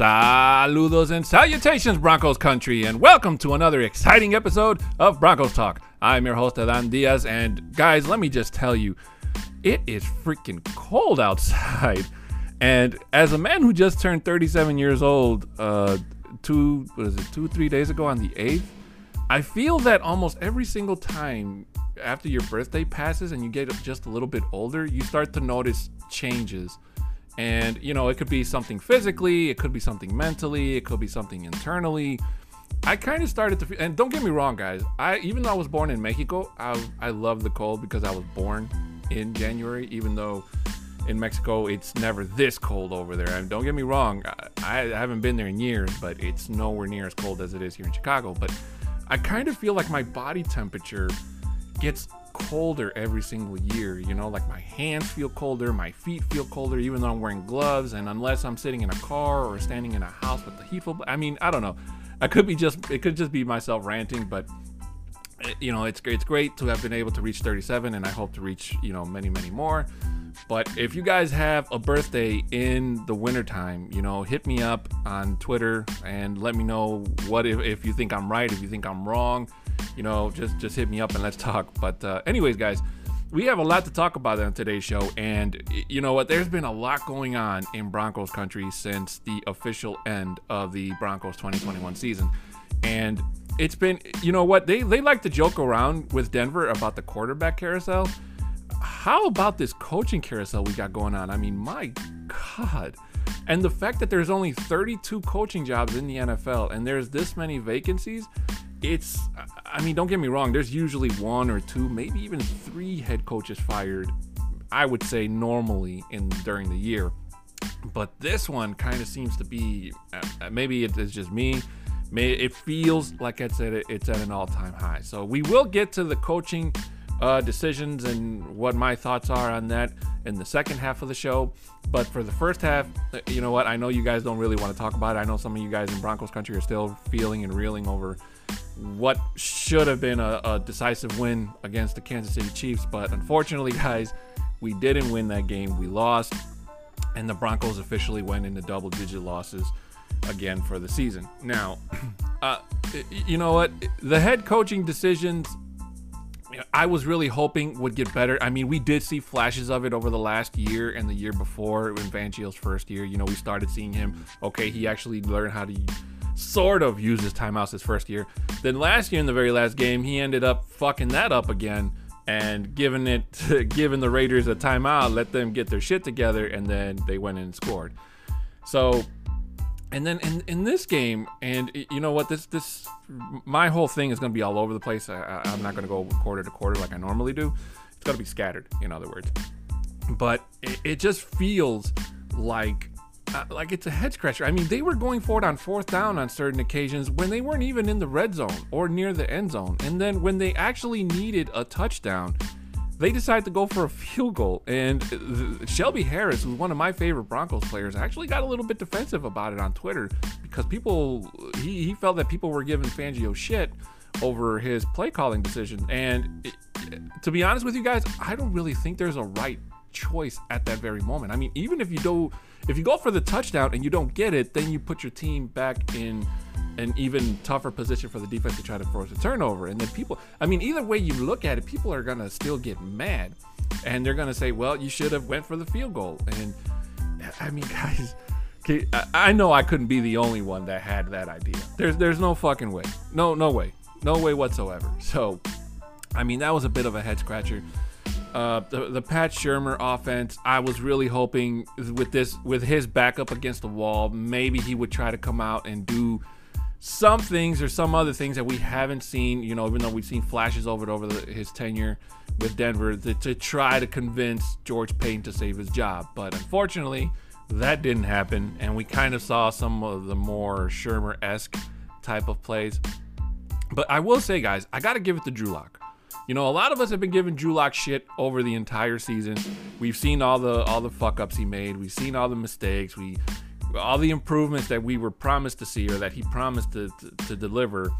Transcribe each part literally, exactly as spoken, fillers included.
Saludos and salutations, Broncos country, and welcome to another exciting episode of Broncos Talk. I'm your host, Adan Diaz, and guys, let me just tell you, it is freaking cold outside. And as a man who just turned thirty-seven years old, uh, two, what is it, two, three days ago on the eighth, I feel that almost every single time after your birthday passes and you get just a little bit older, you start to notice changes. And, you know, it could be something physically, it could be something mentally, it could be something internally. I kind of started to feel, and don't get me wrong, guys, I even though I was born in Mexico, I, I love the cold because I was born in January, even though in Mexico, it's never this cold over there. I mean, don't get me wrong, I, I haven't been there in years, but it's nowhere near as cold as it is here in Chicago. But I kind of feel like my body temperature gets colder every single year, you know, like my hands feel colder, my feet feel colder, even though I'm wearing gloves, and unless I'm sitting in a car or standing in a house with the heatful, I mean, I don't know. I could be just, it could just be myself ranting, but you know, it's it's great to have been able to reach thirty-seven, and I hope to reach, you know, many, many more. But if you guys have a birthday in the wintertime, you know, hit me up on Twitter and let me know what if, if you think I'm right, if you think I'm wrong, you know, just, just hit me up and let's talk. But uh, anyways, guys, we have a lot to talk about on today's show. And you know what? There's been a lot going on in Broncos country since the official end of the Broncos twenty twenty-one season. And it's been, you know what? They, they like to joke around with Denver about the quarterback carousel. How about this coaching carousel we got going on? I mean, my God. And the fact that there's only thirty-two coaching jobs in the N F L and there's this many vacancies, it's, I mean, don't get me wrong, there's usually one or two, maybe even three head coaches fired, I would say normally in during the year. But this one kind of seems to be, maybe it's just me, it feels like I said it's at an all-time high. So we will get to the coaching Uh, decisions and what my thoughts are on that in the second half of the show. But for the first half, you know what? I know you guys don't really want to talk about it. I know some of you guys in Broncos country are still feeling and reeling over what should have been a, a decisive win against the Kansas City Chiefs. But unfortunately, guys, we didn't win that game. We lost, and the Broncos officially went into double-digit losses again for the season. Now, uh, you know what? The head coaching decisions I was really hoping would get better. I mean, we did see flashes of it over the last year and the year before in Fangio's first year. You know, we started seeing him. Okay, he actually learned how to sort of use his timeouts his first year. Then last year in the very last game, he ended up fucking that up again and giving it, giving the Raiders a timeout, let them get their shit together, and then they went in and scored. So, and then in, in this game, and you know what, this this my whole thing is going to be all over the place. I, I, I'm not going to go quarter to quarter like I normally do. It's going to be scattered, in other words. But it, it just feels like uh, like it's a head scratcher. I mean, they were going for it on fourth down on certain occasions when they weren't even in the red zone or near the end zone. And then when they actually needed a touchdown, they decided to go for a field goal, and Shelby Harris, who's one of my favorite Broncos players, actually got a little bit defensive about it on Twitter because people, he, he felt that people were giving Fangio shit over his play calling decision. And it, to be honest with you guys, I don't really think there's a right choice at that very moment. I mean, even if you do, if you go for the touchdown and you don't get it, then you put your team back in an even tougher position for the defense to try to force a turnover. And then people, I mean, either way you look at it, people are going to still get mad, and they're going to say, well, you should have went for the field goal. And I mean, guys, I know I couldn't be the only one that had that idea. There's, there's no fucking way. No, no way, no way whatsoever. So, I mean, that was a bit of a head scratcher. Uh, the, the Pat Shurmur offense, I was really hoping with this, with his back up against the wall, maybe he would try to come out and do some things or some other things that we haven't seen, you know, even though we've seen flashes over it over the, his tenure with Denver, the, to try to convince George Paton to save his job. But unfortunately, that didn't happen, and we kind of saw some of the more Shurmur-esque type of plays. But I will say, guys, I got to give it to Drew Lock. You know, a lot of us have been giving Drew Lock shit over the entire season. We've seen all the all the fuck-ups he made. We've seen all the mistakes. We... all the improvements that we were promised to see, or that he promised to, to, to deliver,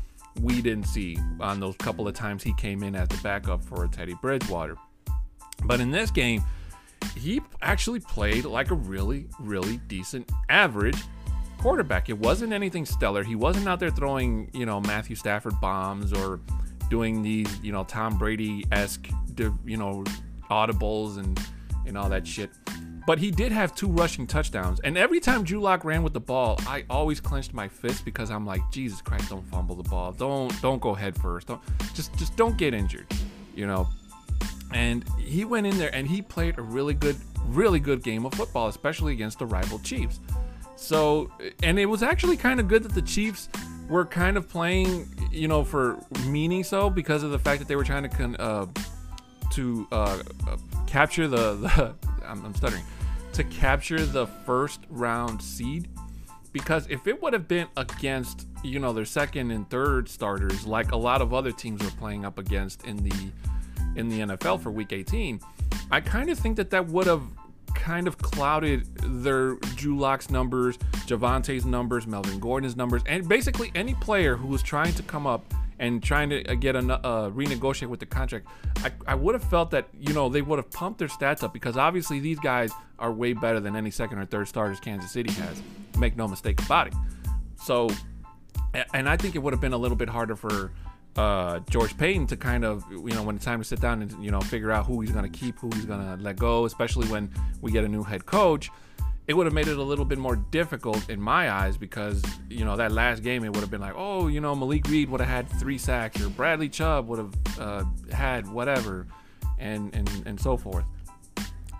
we didn't see on those couple of times he came in as the backup for Teddy Bridgewater. But in this game, he actually played like a really, really decent average quarterback. It wasn't anything stellar. He wasn't out there throwing, you know, Matthew Stafford bombs or doing these, you know, Tom Brady-esque, you know, audibles and, and all that shit. But he did have two rushing touchdowns. And every time Drew Lock ran with the ball, I always clenched my fist because I'm like, Jesus Christ, don't fumble the ball. Don't don't go head first. Don't just just don't get injured, you know. And he went in there and he played a really good, really good game of football, especially against the rival Chiefs. So, and it was actually kind of good that the Chiefs were kind of playing, you know, for meaning so because of the fact that they were trying to con, uh, to uh, uh, capture the, the I'm, I'm stuttering, to capture the first round seed. Because if it would have been against, you know, their second and third starters, like a lot of other teams were playing up against in the in the N F L for week eighteen, I kind of think that that would have kind of clouded their Drew Lock's numbers, Javonte's numbers, Melvin Gordon's numbers, and basically any player who was trying to come up and trying to get a uh, renegotiate with the contract. I, I would have felt that, you know, they would have pumped their stats up because obviously these guys are way better than any second or third starters Kansas City has. Make no mistake about it. So, and I think it would have been a little bit harder for Uh, George Paton to kind of, you know, when it's time to sit down and, you know, figure out who he's going to keep, who he's going to let go, especially when we get a new head coach. It would have made it a little bit more difficult in my eyes because, you know, that last game, it would have been like, oh, you know, Malik Reed would have had three sacks or Bradley Chubb would have uh, had whatever and, and, and so forth.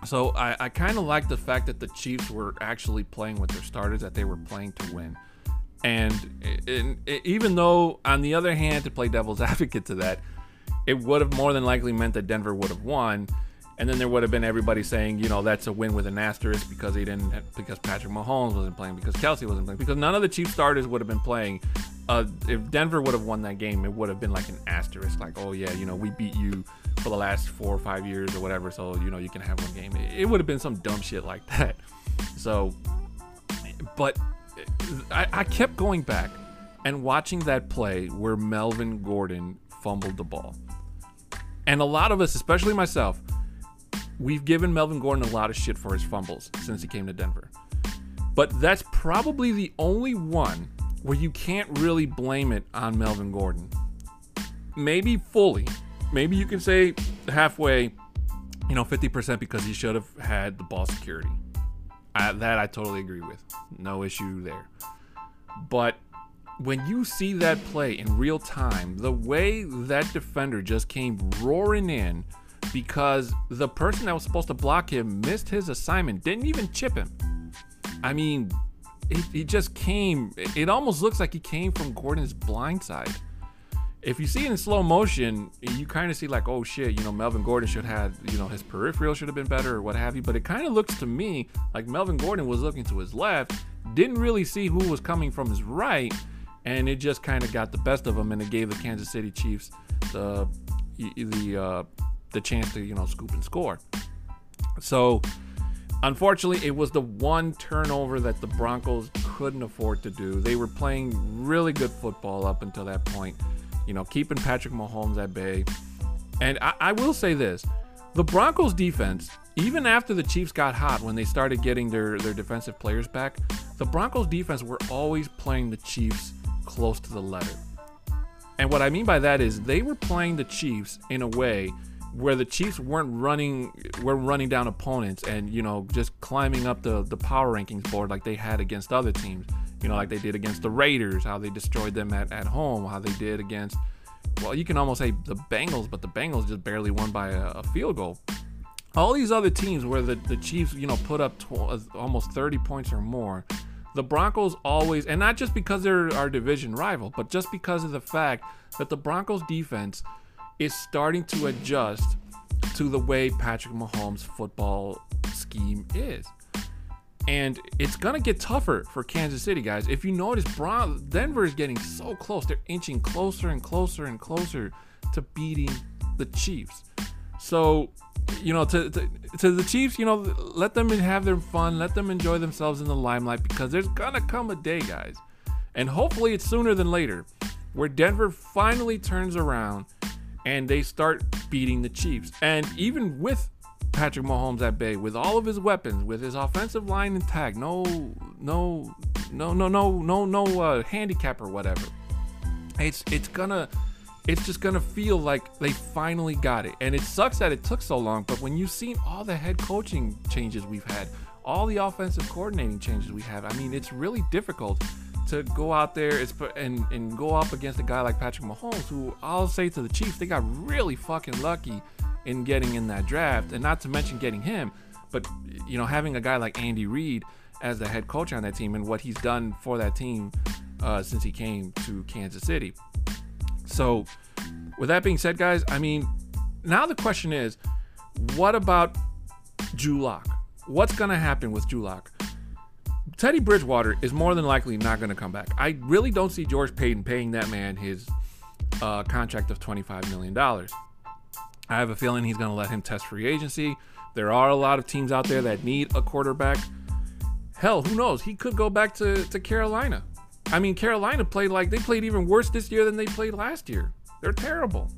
So I, I kind of like the fact that the Chiefs were actually playing with their starters, that they were playing to win. And it, it, even though, on the other hand, to play devil's advocate to that, it would have more than likely meant that Denver would have won. And then there would have been everybody saying, you know, that's a win with an asterisk because he didn't, because Patrick Mahomes wasn't playing, because Kelsey wasn't playing, because none of the Chiefs starters would have been playing. Uh, if Denver would have won that game, it would have been like an asterisk, like, oh yeah, you know, we beat you for the last four or five years or whatever, so, you know, you can have one game. It, it would have been some dumb shit like that. So, but I, I kept going back and watching that play where Melvin Gordon fumbled the ball. And a lot of us, especially myself, we've given Melvin Gordon a lot of shit for his fumbles since he came to Denver. But that's probably the only one where you can't really blame it on Melvin Gordon. Maybe fully. Maybe you can say halfway, you know, fifty percent because he should have had the ball security. I, that I totally agree with. No issue there. But when you see that play in real time, the way that defender just came roaring in because the person that was supposed to block him missed his assignment, didn't even chip him. I mean, he, he just came. It almost looks like he came from Gordon's blind side. If you see it in slow motion, you kind of see like, oh shit, you know, Melvin Gordon should have, you know, his peripheral should have been better or what have you. But it kind of looks to me like Melvin Gordon was looking to his left, didn't really see who was coming from his right, and it just kind of got the best of him, and it gave the Kansas City Chiefs the the uh, the chance to, you know, scoop and score. So, unfortunately, it was the one turnover that the Broncos couldn't afford to do. They were playing really good football up until that point. You know, keeping Patrick Mahomes at bay. And I, I will say this, the Broncos defense, even after the Chiefs got hot when they started getting their, their defensive players back, the Broncos defense were always playing the Chiefs close to the letter. And what I mean by that is they were playing the Chiefs in a way where the Chiefs weren't running, were running down opponents and, you know, just climbing up the, the power rankings board like they had against other teams. You know, like they did against the Raiders, how they destroyed them at, at home, how they did against, well, you can almost say the Bengals, but the Bengals just barely won by a, a field goal. All these other teams where the, the Chiefs, you know, put up tw- almost thirty points or more, the Broncos always, and not just because they're our division rival, but just because of the fact that the Broncos defense is starting to adjust to the way Patrick Mahomes' football scheme is. And it's going to get tougher for Kansas City, guys. If you notice, Brown, Denver is getting so close. They're inching closer and closer and closer to beating the Chiefs. So, you know, to, to, to the Chiefs, you know, let them have their fun. Let them enjoy themselves in the limelight because there's going to come a day, guys. And hopefully it's sooner than later where Denver finally turns around and they start beating the Chiefs. And even with Patrick Mahomes at bay, with all of his weapons, with his offensive line intact, no no no, no, no, no, no uh, handicap or whatever. It's it's gonna, it's just gonna feel like they finally got it. And it sucks that it took so long. But when you've seen all the head coaching changes we've had, all the offensive coordinating changes we have, I mean, it's really difficult to go out there and and go up against a guy like Patrick Mahomes, who I'll say to the Chiefs, they got really fucking lucky in getting in that draft, and not to mention getting him, but you know, having a guy like Andy Reid as the head coach on that team and what he's done for that team uh, since he came to Kansas City. So with that being said, guys, I mean, now the question is, what about Drew Lock? What's going to happen with Drew Lock? Teddy Bridgewater is more than likely not going to come back. I really don't see George Paton paying that man his uh, contract of twenty-five million dollars. I have a feeling he's going to let him test free agency. There are a lot of teams out there that need a quarterback. Hell, who knows? He could go back to, to Carolina. I mean, Carolina played like they played even worse this year than they played last year. They're terrible.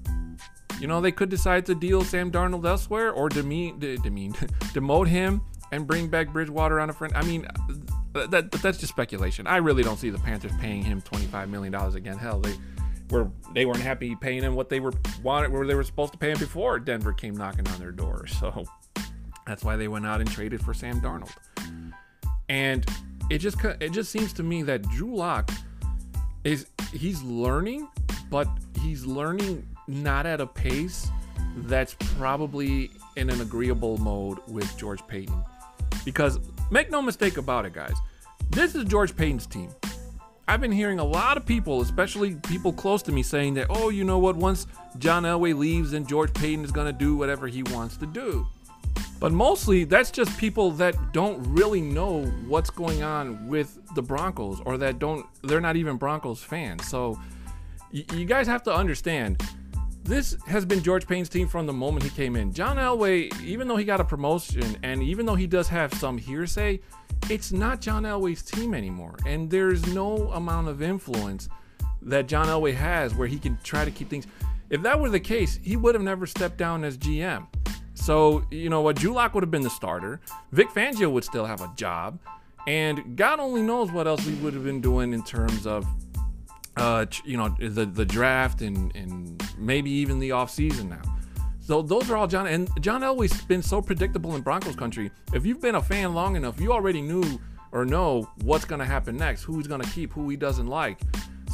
You know, they could decide to deal Sam Darnold elsewhere or demean, de- demean, demote him and bring back Bridgewater on a friend. I mean, that, that that's just speculation. I really don't see the Panthers paying him twenty-five million dollars again. Hell, they were they weren't happy paying him what they were wanted, where they were supposed to pay him before Denver came knocking on their door. So that's why they went out and traded for Sam Darnold. And it just it just seems to me that Drew Lock is he's learning, but he's learning not at a pace that's probably in an agreeable mode with George Paton. Because make no mistake about it, guys, this is George Paton's team. I've been hearing a lot of people, especially people close to me, saying that, oh, you know what, once John Elway leaves, then George Paton is going to do whatever he wants to do. But mostly that's just people that don't really know what's going on with the Broncos, or that don't, they're not even Broncos fans. So y- you guys have to understand, this has been George Paton's team from the moment he came in. John Elway, even though he got a promotion and even though he does have some hearsay, it's not John Elway's team anymore. And there's no amount of influence that John Elway has where he can try to keep things. If that were the case, he would have never stepped down as G M. So, you know what, Drew Lock would have been the starter. Vic Fangio would still have a job. And God only knows what else we would have been doing in terms of, uh, you know, the, the draft and, and maybe even the offseason now. So those are all John. And John Elway's been so predictable in Broncos country. If you've been a fan long enough, you already knew or know what's going to happen next, who he's going to keep, who he doesn't like.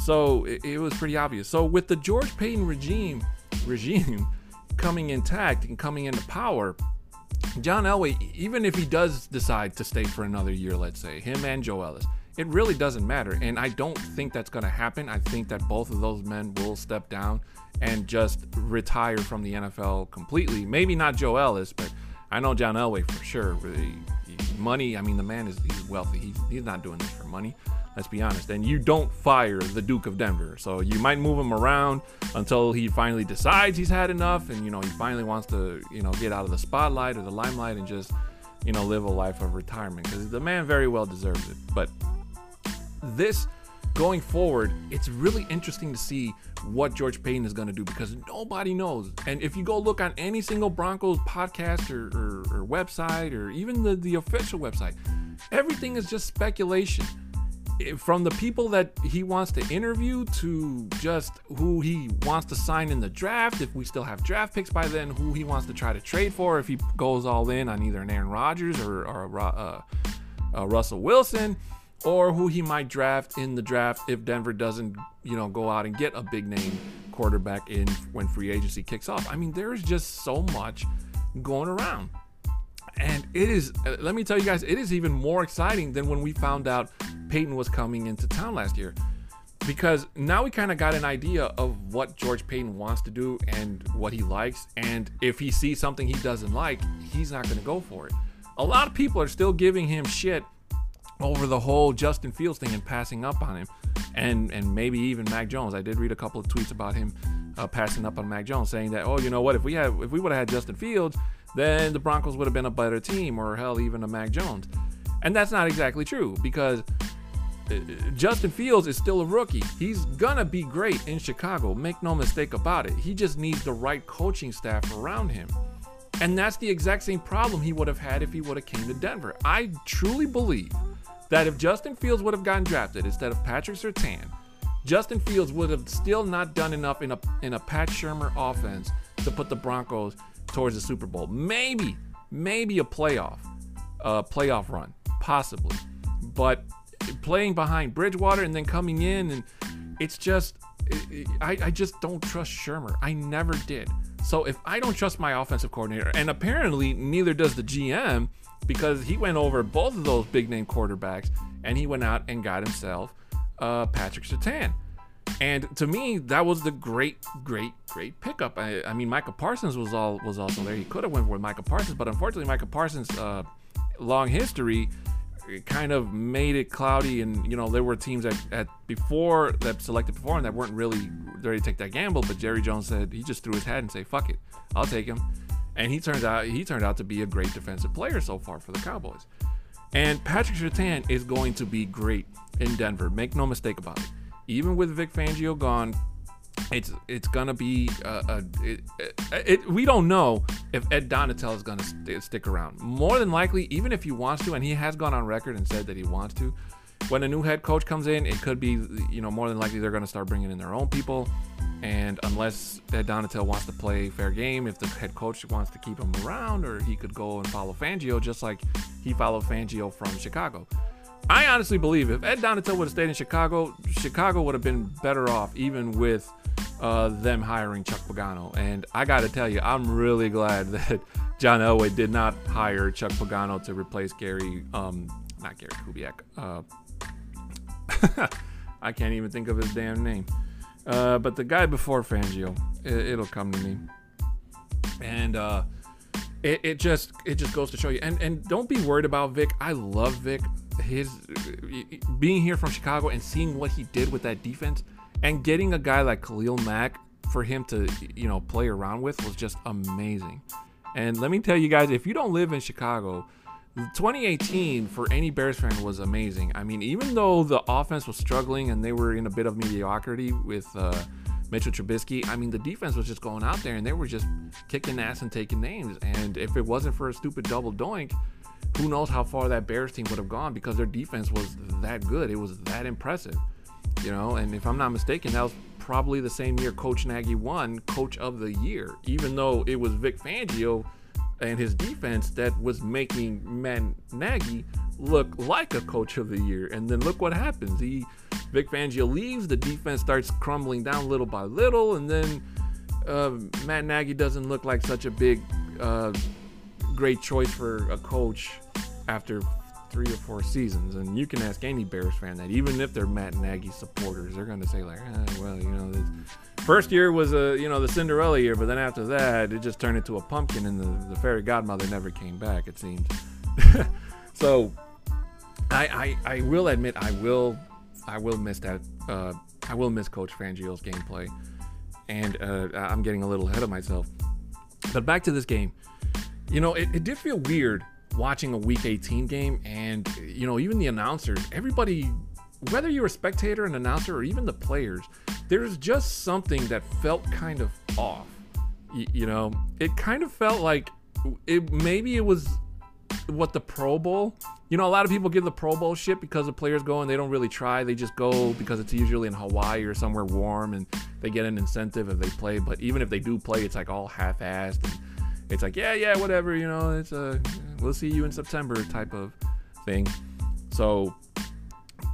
So it, it was pretty obvious. So with the George Paton regime, regime, coming intact and coming into power, John Elway, even if he does decide to stay for another year, let's say, him and Joe Ellis, it really doesn't matter. And I don't think that's going to happen. I think that both of those men will step down and just retire from the N F L completely. Maybe not Joe Ellis, but I know John Elway for sure. Really, money, I mean, the man is he's wealthy. He's, he's not doing this for money. Let's be honest. And you don't fire the Duke of Denver. So you might move him around until he finally decides he's had enough. And, you know, he finally wants to, you know, get out of the spotlight or the limelight and just, you know, live a life of retirement, because the man very well deserves it. But this going forward, it's really interesting to see what George Paton is going to do, because nobody knows. And if you go look on any single Broncos podcast or, or, or website, or even the, the official website, everything is just speculation. From the people that he wants to interview to just who he wants to sign in the draft, if we still have draft picks by then, who he wants to try to trade for, if he goes all in on either an Aaron Rodgers or, or uh, uh, Russell Wilson, or who he might draft in the draft if Denver doesn't, you know, go out and get a big name quarterback in when free agency kicks off. I mean, there is just so much going around. And it is, let me tell you guys, it is even more exciting than when we found out Paton was coming into town last year, because now we kind of got an idea of what George Paton wants to do and what he likes. And if he sees something he doesn't like, he's not going to go for it. A lot of people are still giving him shit over the whole Justin Fields thing and passing up on him, and and maybe even Mac Jones. I did read a couple of tweets about him uh, passing up on Mac Jones, saying that, oh, you know what, if we had if we would have had Justin Fields, then the Broncos would have been a better team, or hell, even a Mac Jones. And that's not exactly true, because Justin Fields is still a rookie. He's gonna be great in Chicago, make no mistake about it. He just needs the right coaching staff around him. And that's the exact same problem he would have had if he would have came to Denver. I truly believe that if Justin Fields would have gotten drafted instead of Patrick Surtain, Justin Fields would have still not done enough in a in a Pat Shurmur offense to put the Broncos towards the Super Bowl. Maybe, maybe a playoff, uh, playoff run, possibly. But playing behind Bridgewater and then coming in, and it's just, it, it, I, I just don't trust Shurmur. I never did. So if I don't trust my offensive coordinator, and apparently neither does the G M, because he went over both of those big name quarterbacks and he went out and got himself uh, Patrick Surtain. And to me, that was the great, great, great pickup. I, I mean, Micah Parsons was all was also there. He could have went with Micah Parsons, but unfortunately, Micah Parsons' uh, long history kind of made it cloudy. And you know, there were teams that at before that selected before him that weren't really ready to take that gamble. But Jerry Jones said he just threw his hat and say, "Fuck it, I'll take him." And he turns out he turned out to be a great defensive player so far for the Cowboys. And Patrick Surtain is going to be great in Denver. Make no mistake about it. Even with Vic Fangio gone, it's it's gonna be uh, a, it, it, it, we don't know if Ed Donatell is gonna st- stick around. More than likely, even if he wants to, and he has gone on record and said that he wants to, when a new head coach comes in, it could be, you know, more than likely they're gonna start bringing in their own people. And unless Ed Donatell wants to play fair game, if the head coach wants to keep him around, or he could go and follow Fangio, just like he followed Fangio from Chicago. I honestly believe if Ed Donatell would have stayed in Chicago, Chicago would have been better off, even with uh, them hiring Chuck Pagano. And I got to tell you, I'm really glad that John Elway did not hire Chuck Pagano to replace Gary, um, not Gary Kubiak. Uh, I can't even think of his damn name. Uh, but the guy before Fangio, it, it'll come to me. And uh, it, it just it just goes to show you. And, and don't be worried about Vic. I love Vic. His being here from Chicago and seeing what he did with that defense and getting a guy like Khalil Mack for him to, you know, play around with was just amazing. And let me tell you guys, if you don't live in Chicago, twenty eighteen for any Bears fan was amazing. I mean, even though the offense was struggling and they were in a bit of mediocrity with uh, Mitchell Trubisky, I mean, the defense was just going out there and they were just kicking ass and taking names. And if it wasn't for a stupid double doink, who knows how far that Bears team would have gone, because their defense was that good. It was that impressive, you know. And if I'm not mistaken, that was probably the same year Coach Nagy won Coach of the Year, even though it was Vic Fangio and his defense that was making Matt Nagy look like a Coach of the Year. And then look what happens. He, Vic Fangio leaves, the defense starts crumbling down little by little, and then uh, Matt Nagy doesn't look like such a big... Uh, great choice for a coach after three or four seasons. And you can ask any Bears fan that, even if they're Matt Nagy supporters, they're going to say like, eh, well, you know, this first year was a, you know, the Cinderella year, but then after that it just turned into a pumpkin and the, the fairy godmother never came back, it seems. So I, I I will admit I will I will miss that uh, I will miss Coach Fangio's gameplay, and uh, I'm getting a little ahead of myself. But back to this game. You know, it, it did feel weird watching a Week eighteen game, and, you know, even the announcers, everybody, whether you're a spectator, an announcer, or even the players, there's just something that felt kind of off. Y- you know, it kind of felt like it maybe it was what the Pro Bowl, you know, a lot of people give the Pro Bowl shit because the players go and they don't really try. They just go because it's usually in Hawaii or somewhere warm, and they get an incentive if they play. But even if they do play, it's like all half-assed and it's like, yeah, yeah, whatever, you know, it's a, we'll see you in September type of thing. So,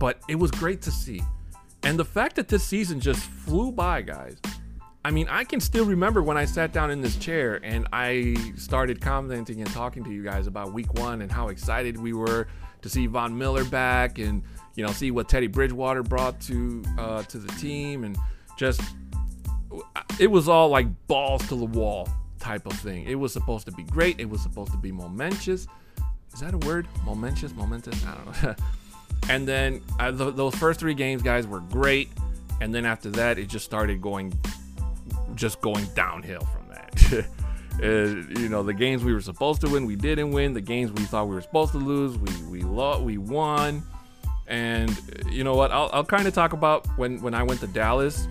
but it was great to see. And the fact that this season just flew by, guys. I mean, I can still remember when I sat down in this chair and I started commenting and talking to you guys about week one and how excited we were to see Von Miller back and, you know, see what Teddy Bridgewater brought to, uh, to the team. And just, it was all like balls to the wall type of thing. It was supposed to be great. It was supposed to be momentous. Is that a word? Momentous? Momentous? I don't know. And then uh, th- those first three games, guys, were great. And then after that, it just started going, just going downhill from that. uh, you know, the games we were supposed to win, we didn't win. The games we thought we were supposed to lose, we we lost, we won. And uh, you know what? I'll, I'll kind of talk about when when I went to Dallas.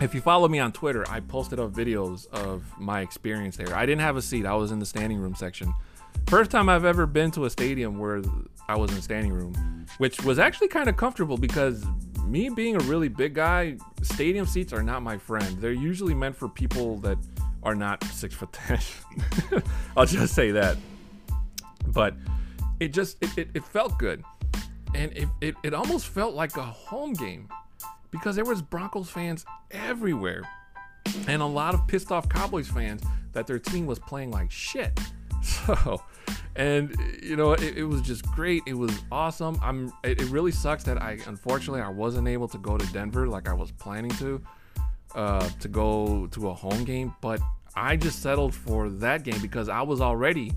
If you follow me on Twitter, I posted up videos of my experience there. I didn't have a seat. I was in the standing room section. First time I've ever been to a stadium where I was in the standing room, which was actually kind of comfortable because me being a really big guy, stadium seats are not my friend. They're usually meant for people that are not six foot ten. I'll just say that. But it just, it, it, it felt good. And it, it, it almost felt like a home game because there was Broncos fans everywhere and a lot of pissed off Cowboys fans that their team was playing like shit. So, and you know, it, it was just great. It was awesome. I'm, it, it really sucks that I, unfortunately I wasn't able to go to Denver like I was planning to, uh, to go to a home game, but I just settled for that game because I was already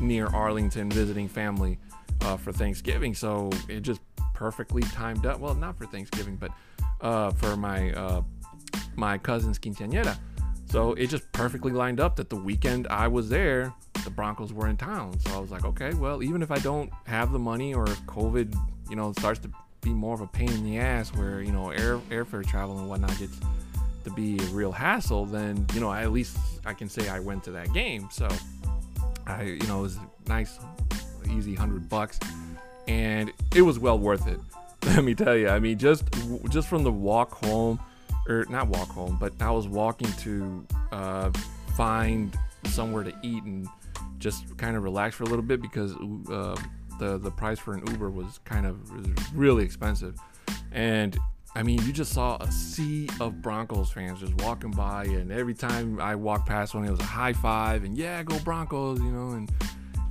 near Arlington visiting family, uh, for Thanksgiving. So it just perfectly timed up. Well, not for Thanksgiving, but, uh, for my, uh, my cousin's quinceañera. So it just perfectly lined up that the weekend I was there, the Broncos were in town. So I was like, okay, well, even if I don't have the money or if COVID, you know, starts to be more of a pain in the ass where, you know, air airfare travel and whatnot gets to be a real hassle, then, you know, I, at least I can say I went to that game. So I, you know, it was a nice, easy hundred bucks and it was well worth it. Let me tell you, I mean, just, just from the walk home, or not walk home, but I was walking to uh, find somewhere to eat and just kind of relax for a little bit because uh, the, the price for an Uber was kind of was really expensive. And I mean, you just saw a sea of Broncos fans just walking by, and every time I walked past one, it was a high five and yeah, go Broncos, you know, and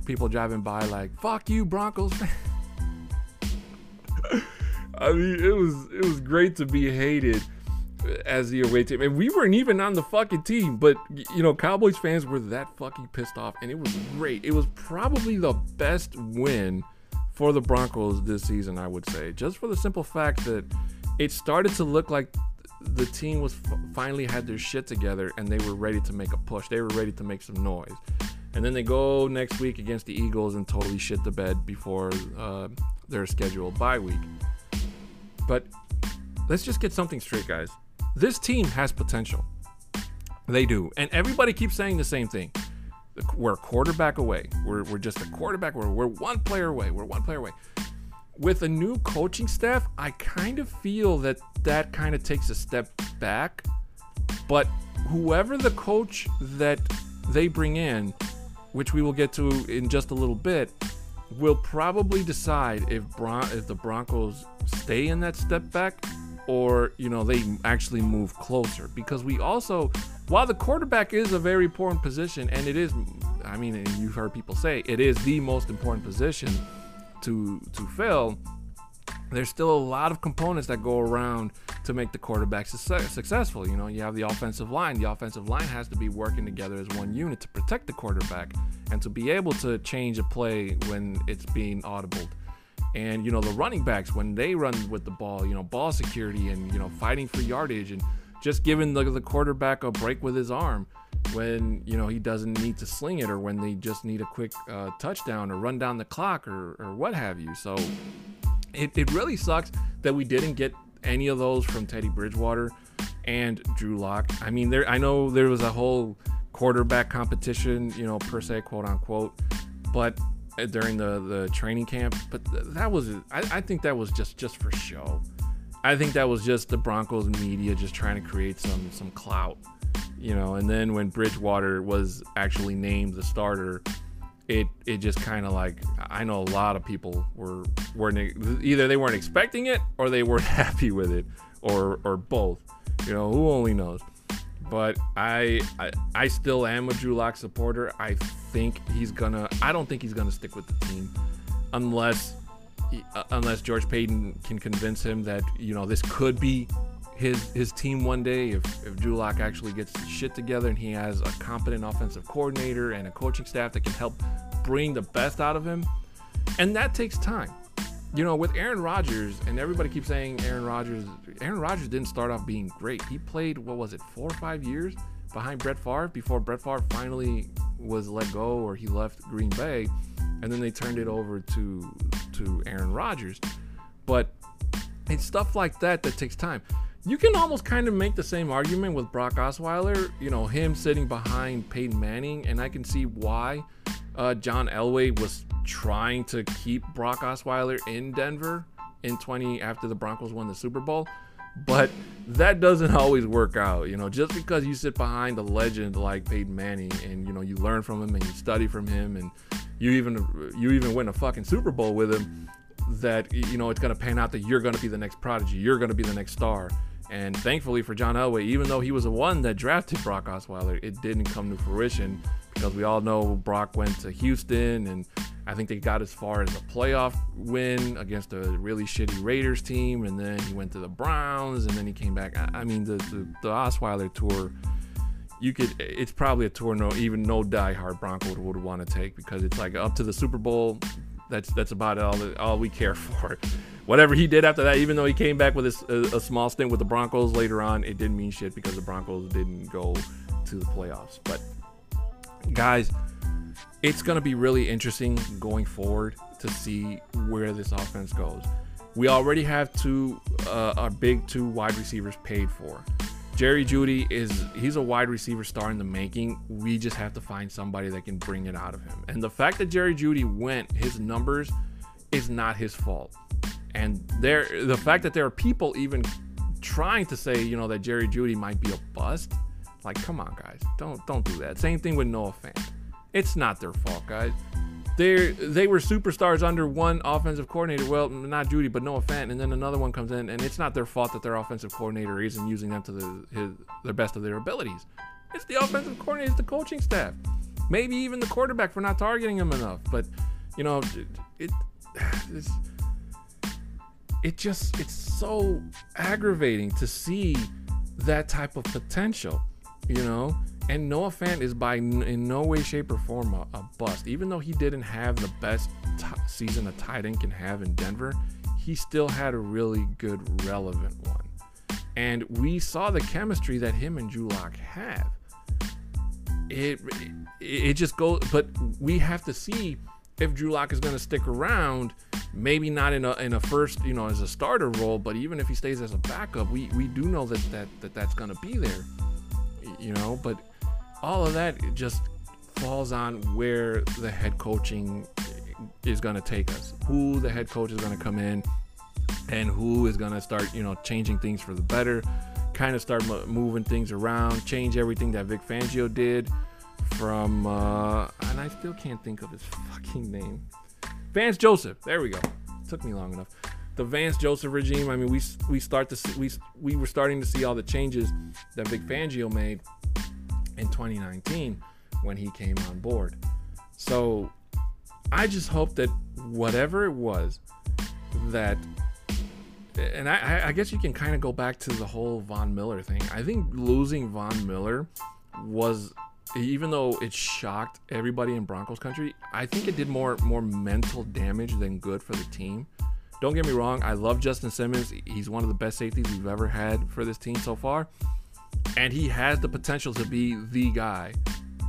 people driving by like, fuck you Broncos fans. I mean, it was, it was great to be hated as the away team, and we weren't even on the fucking team, but you know, Cowboys fans were that fucking pissed off, and it was great. It was probably the best win for the Broncos this season, I would say, just for the simple fact that it started to look like the team was f- finally had their shit together, and they were ready to make a push. They were ready to make some noise, and then they go next week against the Eagles and totally shit the bed before uh, their scheduled bye week. But let's just get something straight, guys. This team has potential. They do. And everybody keeps saying the same thing. We're a quarterback away. We're, we're just a quarterback. We're, we're one player away. We're one player away. With a new coaching staff, I kind of feel that that kind of takes a step back. But whoever the coach that they bring in, which we will get to in just a little bit, will probably decide if Bron- if the Broncos stay in that step back, or, you know, they actually move closer. Because we also, while the quarterback is a very important position, and it is, I mean, and you've heard people say, it is the most important position to to fill, there's still a lot of components that go around to make the quarterback su- successful. You know, you have the offensive line. The offensive line has to be working together as one unit to protect the quarterback and to be able to change a play when it's being audibled. And, you know, the running backs, when they run with the ball, you know, ball security and, you know, fighting for yardage and just giving the, the quarterback a break with his arm when, you know, he doesn't need to sling it, or when they just need a quick uh, touchdown or run down the clock, or, or what have you. So it, it really sucks that we didn't get any of those from Teddy Bridgewater and Drew Lock. I mean, there I know there was a whole quarterback competition, you know, per se, quote unquote, but during the the training camp, but that was I, I think that was just just for show. I think that was just the Broncos media just trying to create some some clout, you know. And then when Bridgewater was actually named the starter, it it just kind of like, I know a lot of people were were either they weren't expecting it, or they weren't happy with it, or or both, you know, who only knows. But I, I I still am a Drew Lock supporter. I think he's gonna. I don't think he's gonna stick with the team, unless he, uh, unless George Paton can convince him that, you know, this could be his his team one day. If if Drew Lock actually gets his shit together and he has a competent offensive coordinator and a coaching staff that can help bring the best out of him, and that takes time. You know, with Aaron Rodgers, and everybody keeps saying Aaron Rodgers, Aaron Rodgers didn't start off being great. He played, what was it, four or five years behind Brett Favre before Brett Favre finally was let go, or he left Green Bay, and then they turned it over to, to Aaron Rodgers. But it's stuff like that that takes time. You can almost kind of make the same argument with Brock Osweiler, you know, him sitting behind Peyton Manning, and I can see why uh, John Elway was trying to keep Brock Osweiler in Denver in twenty after the Broncos won the Super Bowl. But that doesn't always work out, you know, just because you sit behind a legend like Peyton Manning and, you know, you learn from him and you study from him and you even you even win a fucking Super Bowl with him, that, you know, it's going to pan out that you're going to be the next prodigy. You're going to be the next star. And thankfully for John Elway, even though he was the one that drafted Brock Osweiler, it didn't come to fruition because we all know Brock went to Houston and I think they got as far as a playoff win against a really shitty Raiders team. And then he went to the Browns and then he came back. I mean, the, the, the Osweiler tour, you could, it's probably a tour no, even no diehard Bronco would, would want to take, because it's like up to the Super Bowl. That's, that's about all, all we care for. Whatever he did after that, even though he came back with a, a small stint with the Broncos later on, it didn't mean shit because the Broncos didn't go to the playoffs. But guys, it's going to be really interesting going forward to see where this offense goes. We already have two, uh, our big two wide receivers paid for. Jerry Jeudy is, he's a wide receiver star in the making. We just have to find somebody that can bring it out of him. And the fact that Jerry Jeudy went, his numbers is not his fault. And there, the fact that there are people even trying to say, you know, that Jerry Jeudy might be a bust. Like, come on, guys, don't, don't do that. Same thing with Noah Fant. It's not their fault, guys. They they were superstars under one offensive coordinator. Well, not Jeudy, but Noah Fant, and then another one comes in, and it's not their fault that their offensive coordinator isn't using them to the his, the best of their abilities. It's the offensive coordinator, it's the coaching staff, maybe even the quarterback for not targeting him enough. But you know, it, it it's it just it's so aggravating to see that type of potential, you know. And Noah Fant is by n- in no way, shape, or form a, a bust. Even though he didn't have the best t- season a tight end can have in Denver, he still had a really good, relevant one. And we saw the chemistry that him and Drew Lock have. It, it it just goes, but we have to see if Drew Lock is going to stick around. Maybe not in a in a first, you know, as a starter role, but even if he stays as a backup, we we do know that that, that that's going to be there, you know. But all of that just falls on where the head coaching is going to take us, who the head coach is going to come in and who is going to start, you know, changing things for the better, kind of start mo- moving things around, change everything that Vic Fangio did from, uh, and I still can't think of his fucking name. Vance Joseph. There we go. Took me long enough. The Vance Joseph regime. I mean, we, we start to see, we, we were starting to see all the changes that Vic Fangio made in twenty nineteen when he came on board. So I just hope that whatever it was that, and I, I guess you can kind of go back to the whole Von Miller thing. I think losing Von Miller was, even though it shocked everybody in Broncos country, I think it did more more mental damage than good for the team. Don't get me wrong, I love Justin Simmons. He's one of the best safeties we've ever had for this team so far. And he has the potential to be the guy,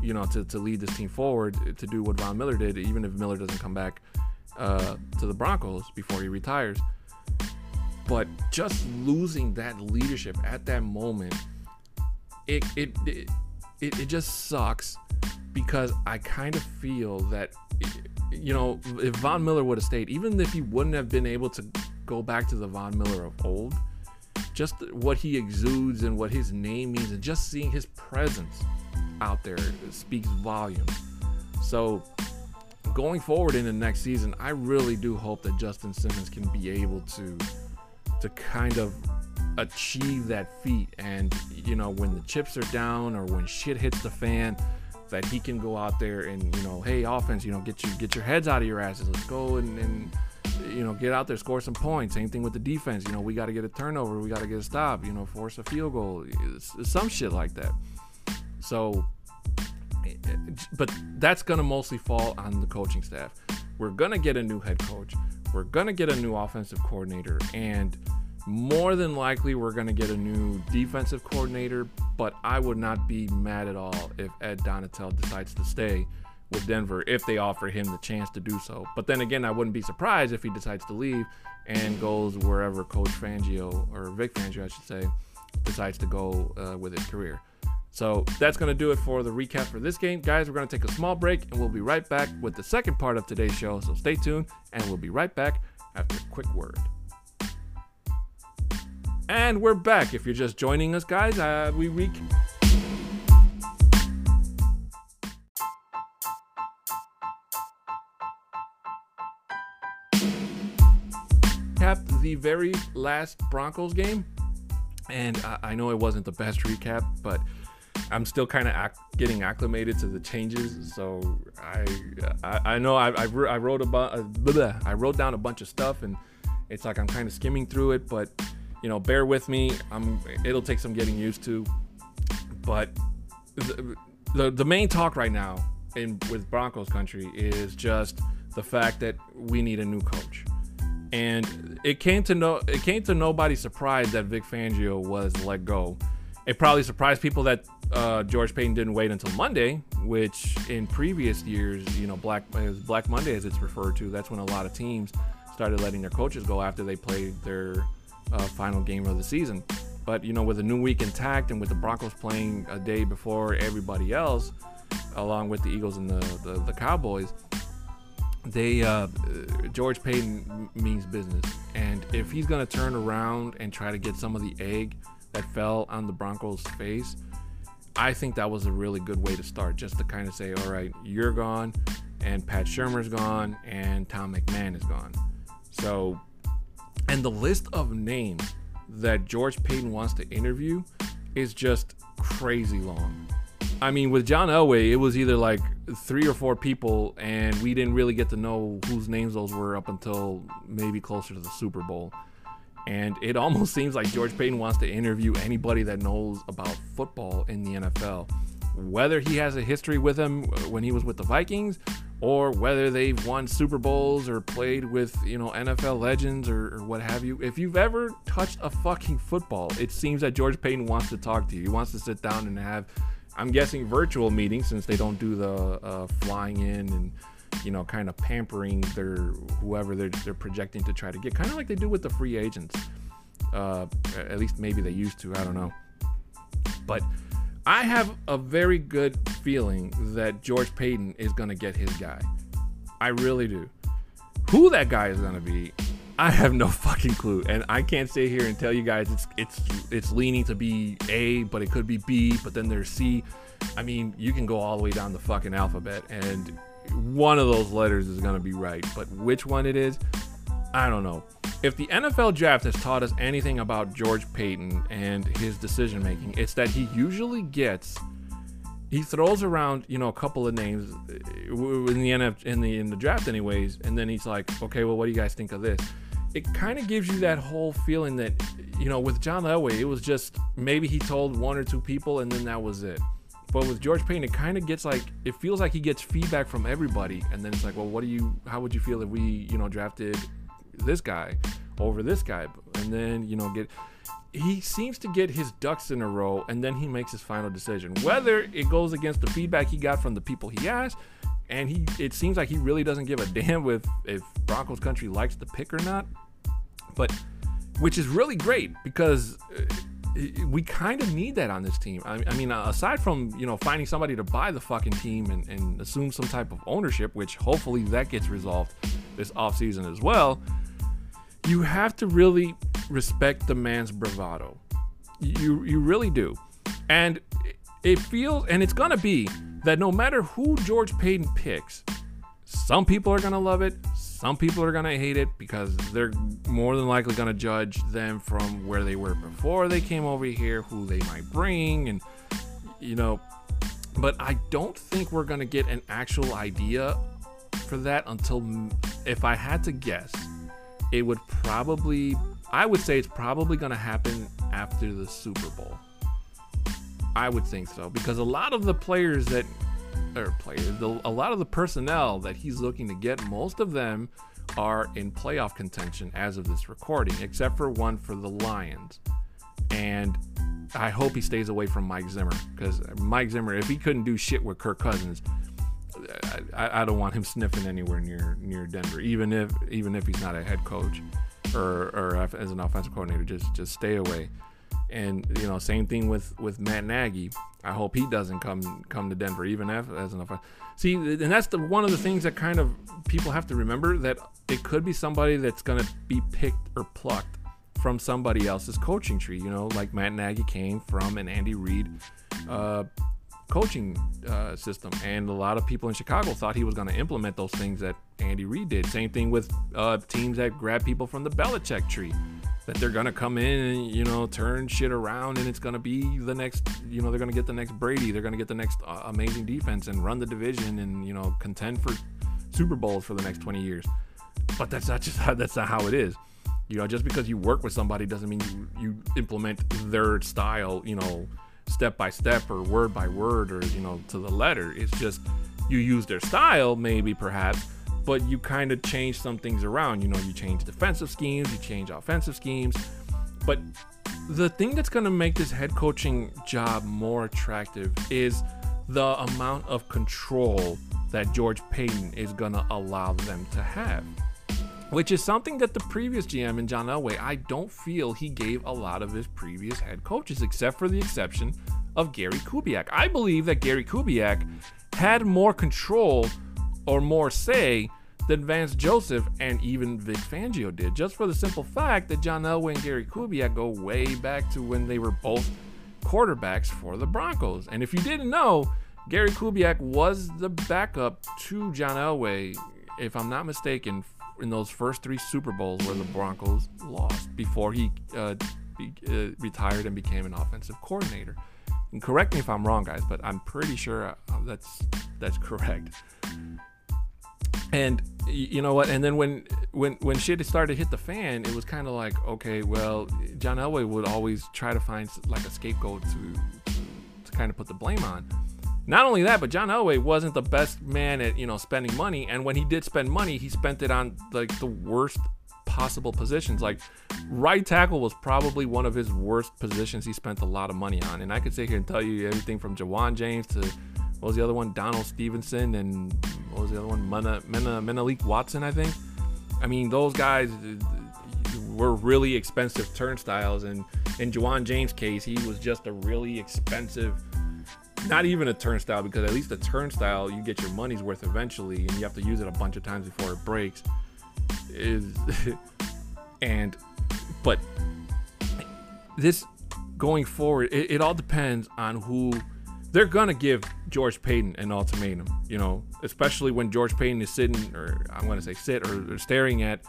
you know, to, to lead this team forward, to do what Von Miller did, even if Miller doesn't come back uh, to the Broncos before he retires. But just losing that leadership at that moment, it it it, it, it just sucks, because I kind of feel that, you know, if Von Miller would have stayed, even if he wouldn't have been able to go back to the Von Miller of old, just what he exudes and what his name means and just seeing his presence out there speaks volumes. So going forward in the next season, I really do hope that Justin Simmons can be able to to kind of achieve that feat. And, you know, when the chips are down or when shit hits the fan, that he can go out there and, you know, hey, offense, you know, get your, get your heads out of your asses. Let's go and, and you know, get out there, score some points. Same thing with the defense. You know, we got to get a turnover. We got to get a stop, you know, force a field goal, it's, it's some shit like that. So, but that's going to mostly fall on the coaching staff. We're going to get a new head coach. We're going to get a new offensive coordinator. And more than likely, we're going to get a new defensive coordinator. But I would not be mad at all if Ed Donatell decides to stay with Denver, if they offer him the chance to do so. But then again, I wouldn't be surprised if he decides to leave and goes wherever Coach Fangio, or Vic Fangio I should say, decides to go uh, with his career. So that's going to do it for the recap for this game. Guys, we're going to take a small break, and we'll be right back with the second part of today's show. So stay tuned, and we'll be right back after a quick word. And we're back. If you're just joining us, guys, uh, we re- recap the very last Broncos game. And uh, I know it wasn't the best recap, but I'm still kind of ac- getting acclimated to the changes. So I I, I know I I, re- I wrote about uh, blah, blah. I wrote down a bunch of stuff, and it's like I'm kind of skimming through it, but you know, bear with me. I'm, it'll take some getting used to, but the, the the main talk right now in with Broncos country is just the fact that we need a new coach, and it came to no it came to nobody's surprise that Vic Fangio was let go. It probably surprised people that uh, George Paton didn't wait until Monday, which in previous years, you know, Black Black Monday as it's referred to. That's when a lot of teams started letting their coaches go after they played their Uh, final game of the season. But you know, with a new week intact and with the Broncos playing a day before everybody else, along with the Eagles and the the, the Cowboys, they uh, George Paton means business. And if he's gonna turn around and try to get some of the egg that fell on the Broncos' face, I think that was a really good way to start, just to kind of say, all right, you're gone, and Pat Shurmur's gone, and Tom McMahon is gone. So. And the list of names that George Paton wants to interview is just crazy long. I mean, with John Elway, it was either like three or four people, and we didn't really get to know whose names those were up until maybe closer to the Super Bowl. And it almost seems like George Paton wants to interview anybody that knows about football in the N F L, whether he has a history with him when he was with the Vikings, or whether they've won Super Bowls or played with, you know, N F L legends or, or what have you. If you've ever touched a fucking football, it seems that George Paton wants to talk to you. He wants to sit down and have, I'm guessing, virtual meetings, since they don't do the uh, flying in and, you know, kind of pampering their whoever they're, they're projecting to try to get, kind of like they do with the free agents. Uh, at least maybe they used to, I don't know. But I have a very good feeling that George Paton is going to get his guy. I really do. Who that guy is going to be, I have no fucking clue. And I can't sit here and tell you guys it's it's it's leaning to be A, but it could be B, but then there's C. I mean, you can go all the way down the fucking alphabet, and one of those letters is going to be right. But which one it is, I don't know. If the N F L draft has taught us anything about George Paton and his decision-making, it's that he usually gets, he throws around, you know, a couple of names in the N F, in the in the draft anyways, and then he's like, okay, well, what do you guys think of this? It kind of gives you that whole feeling that, you know, with John Elway, it was just maybe he told one or two people and then that was it. But with George Paton, it kind of gets like, it feels like he gets feedback from everybody, and then it's like, well, what do you, how would you feel if we, you know, drafted this guy over this guy? And then, you know, get he seems to get his ducks in a row, and then he makes his final decision, whether it goes against the feedback he got from the people he asked. And he it seems like he really doesn't give a damn with if Broncos country likes the pick or not, but which is really great, because we kind of need that on this team. I, I mean, aside from, you know, finding somebody to buy the fucking team and, and assume some type of ownership, which hopefully that gets resolved this offseason as well, you have to really respect the man's bravado. You you really do. And it feels, and it's going to be, that no matter who George Paton picks, some people are going to love it, some people are going to hate it, because they're more than likely going to judge them from where they were before they came over here, who they might bring, and, you know. But I don't think we're going to get an actual idea for that until, if I had to guess, it would probably, I would say it's probably going to happen after the Super Bowl. I would think so, because a lot of the players that, or players, the, a lot of the personnel that he's looking to get, most of them are in playoff contention as of this recording, except for one for the Lions. And I hope he stays away from Mike Zimmer, because Mike Zimmer, if he couldn't do shit with Kirk Cousins, I, I don't want him sniffing anywhere near near Denver, even if even if he's not a head coach or, or as an offensive coordinator. Just just stay away. And, you know, same thing with, with Matt Nagy. I hope he doesn't come come to Denver, even if that's enough. See, and that's the one of the things that kind of people have to remember, that it could be somebody that's going to be picked or plucked from somebody else's coaching tree. You know, like Matt Nagy came from an Andy Reid uh, coaching uh, system. And a lot of people in Chicago thought he was going to implement those things that Andy Reid did. Same thing with uh, teams that grab people from the Belichick tree, that they're going to come in and, you know, turn shit around, and it's going to be the next, you know, they're going to get the next Brady. They're going to get the next uh, amazing defense and run the division and, you know, contend for Super Bowls for the next twenty years. But that's not just how, that's not how it is. You know, just because you work with somebody doesn't mean you, you implement their style, you know, step by step or word by word or, you know, to the letter. It's just you use their style maybe perhaps, but you kind of change some things around. You know, you change defensive schemes, you change offensive schemes. But the thing that's going to make this head coaching job more attractive is the amount of control that George Paton is going to allow them to have, which is something that the previous G M in John Elway, I don't feel he gave a lot of his previous head coaches, except for the exception of Gary Kubiak. I believe that Gary Kubiak had more control or more say than Vance Joseph and even Vic Fangio did, just for the simple fact that John Elway and Gary Kubiak go way back to when they were both quarterbacks for the Broncos. And if you didn't know, Gary Kubiak was the backup to John Elway, if I'm not mistaken, in those first three Super Bowls where the Broncos lost, before he uh, be, uh, retired and became an offensive coordinator. And correct me if I'm wrong, guys, but I'm pretty sure that's that's correct. And you know what? And then when when when shit started to hit the fan, it was kind of like, okay, well, John Elway would always try to find like a scapegoat to to kind of put the blame on. Not only that, but John Elway wasn't the best man at, you know, spending money. And when he did spend money, he spent it on like the worst possible positions. Like right tackle was probably one of his worst positions he spent a lot of money on. And I could sit here and tell you everything from Ja'Wuan James to, what was the other one? Donald Stevenson, and what was the other one? Mena, Mena, Menelik Watson, I think. I mean, those guys were really expensive turnstiles. And in Ja'Wuan James' case, he was just a really expensive, not even a turnstile, because at least a turnstile, you get your money's worth eventually, and you have to use it a bunch of times before it breaks. Is and but this going forward, it, it all depends on who they're gonna give George Paton an ultimatum, you know, especially when George Paton is sitting, or I'm gonna say sit, or, or staring at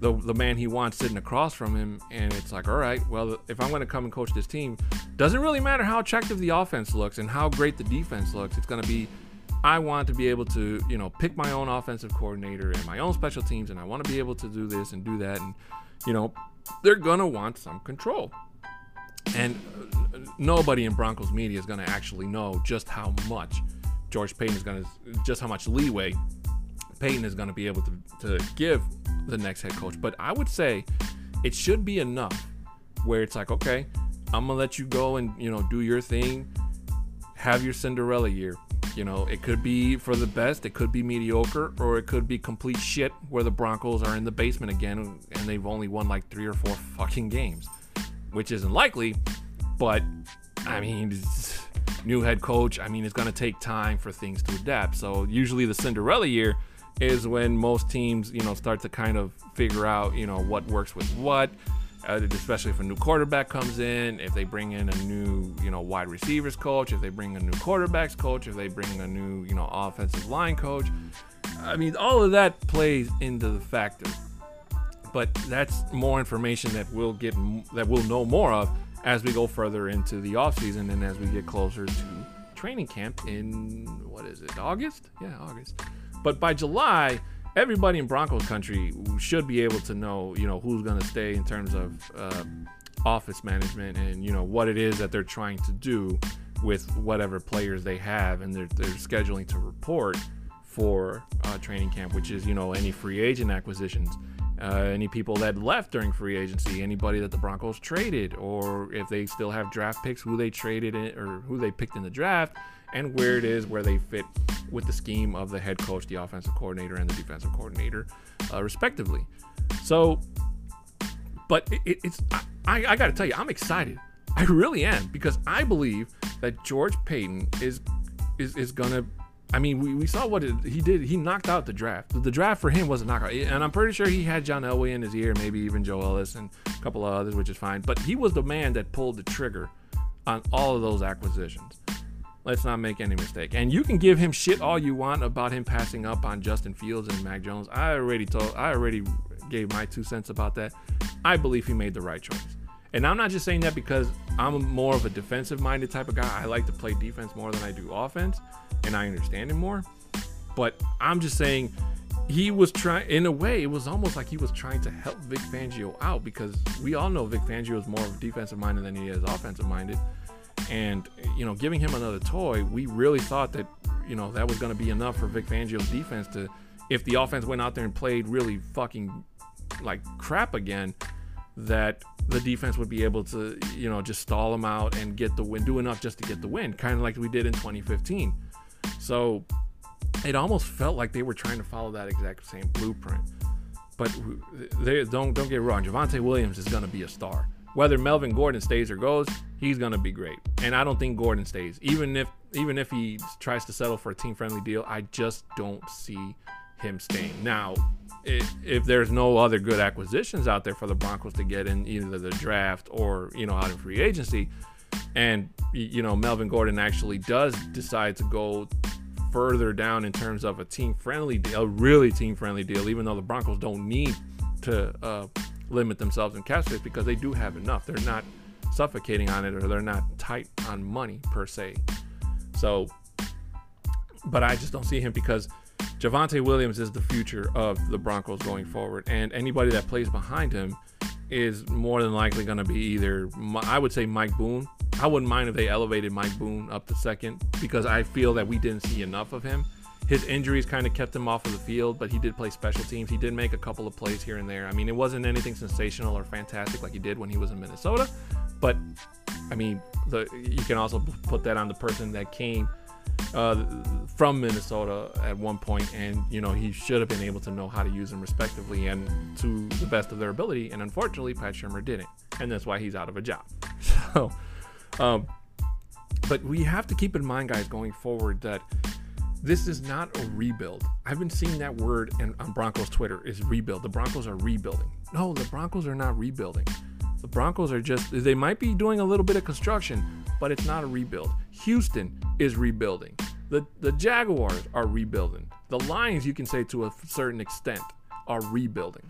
the the man he wants sitting across from him, and it's like, all right, well, if I'm gonna come and coach this team, doesn't really matter how attractive the offense looks and how great the defense looks. It's gonna be, I want to be able to, you know, pick my own offensive coordinator and my own special teams, and I want to be able to do this and do that, and you know, they're gonna want some control. And nobody in Broncos media is going to actually know just how much George Paton is going to, just how much leeway Paton is going to be able to, to give the next head coach. But I would say it should be enough where it's like, okay, I'm going to let you go and, you know, do your thing, have your Cinderella year. You know, it could be for the best, it could be mediocre, or it could be complete shit where the Broncos are in the basement again and they've only won like three or four fucking games, which isn't likely. But I mean, new head coach, I mean, it's going to take time for things to adapt. So usually the Cinderella year is when most teams, you know, start to kind of figure out, you know, what works with what, uh, especially if a new quarterback comes in, if they bring in a new, you know, wide receivers coach, if they bring a new quarterbacks coach, if they bring a new, you know, offensive line coach. I mean, all of that plays into the factor. But that's more information that we'll get, that we'll know more of as we go further into the offseason and as we get closer to training camp in, what is it, August? Yeah, August. But by July, everybody in Broncos country should be able to know, you know, who's going to stay in terms of uh, office management and, you know, what it is that they're trying to do with whatever players they have and they're, they're scheduling to report for uh, training camp, which is, you know, any free agent acquisitions. Uh, any people that left during free agency, anybody that the Broncos traded, or if they still have draft picks, who they traded in, or who they picked in the draft, and where it is where they fit with the scheme of the head coach, the offensive coordinator, and the defensive coordinator, uh, respectively. So, but it, it, it's I, I got to tell you, I'm excited. I really am, because I believe that George Paton is is is gonna. I mean, we, we saw what it, he did. He knocked out the draft. The draft for him was a knockout. And I'm pretty sure he had John Elway in his ear, maybe even Joe Ellis and a couple of others, which is fine. But he was the man that pulled the trigger on all of those acquisitions. Let's not make any mistake. And you can give him shit all you want about him passing up on Justin Fields and Mac Jones. I already told, I already gave my two cents about that. I believe he made the right choice. And I'm not just saying that because I'm more of a defensive-minded type of guy. I like to play defense more than I do offense, and I understand it more. But I'm just saying he was trying, in a way, it was almost like he was trying to help Vic Fangio out, because we all know Vic Fangio is more of a defensive-minded than he is offensive-minded. And, you know, giving him another toy, we really thought that, you know, that was going to be enough for Vic Fangio's defense to, if the offense went out there and played really fucking like crap again, that the defense would be able to, you know, just stall them out and get the win, do enough just to get the win, kind of like we did in twenty fifteen. So it almost felt like they were trying to follow that exact same blueprint. But they don't don't get wrong, Javonte Williams is going to be a star. Whether Melvin Gordon stays or goes, he's going to be great. And I don't think Gordon stays. Even if even if he tries to settle for a team-friendly deal, I just don't see him staying. Now, if there's no other good acquisitions out there for the Broncos to get in either the draft or, you know, out in free agency, and, you know, Melvin Gordon actually does decide to go further down in terms of a team-friendly deal, a really team-friendly deal, even though the Broncos don't need to uh, limit themselves in cap space because they do have enough. They're not suffocating on it, or they're not tight on money per se. So, but I just don't see him, because Javonte Williams is the future of the Broncos going forward, and anybody that plays behind him is more than likely going to be either, I would say, Mike Boone. I wouldn't mind if they elevated Mike Boone up to second, because I feel that we didn't see enough of him. His injuries kind of kept him off of the field, but he did play special teams. He did make a couple of plays here and there. I mean, it wasn't anything sensational or fantastic like he did when he was in Minnesota, but I mean, the, you can also put that on the person that came Uh, from Minnesota at one point, and, you know, he should have been able to know how to use them respectively and to the best of their ability. And unfortunately, Pat Shurmur didn't, and that's why he's out of a job. So, um, but we have to keep in mind, guys, going forward, that this is not a rebuild. I've been seeing that word in, on Broncos Twitter, is rebuild. The Broncos are rebuilding. No, the Broncos are not rebuilding. The Broncos are just, they might be doing a little bit of construction, but it's not a rebuild. Houston is rebuilding. The the Jaguars are rebuilding. The Lions, you can say to a certain extent, are rebuilding,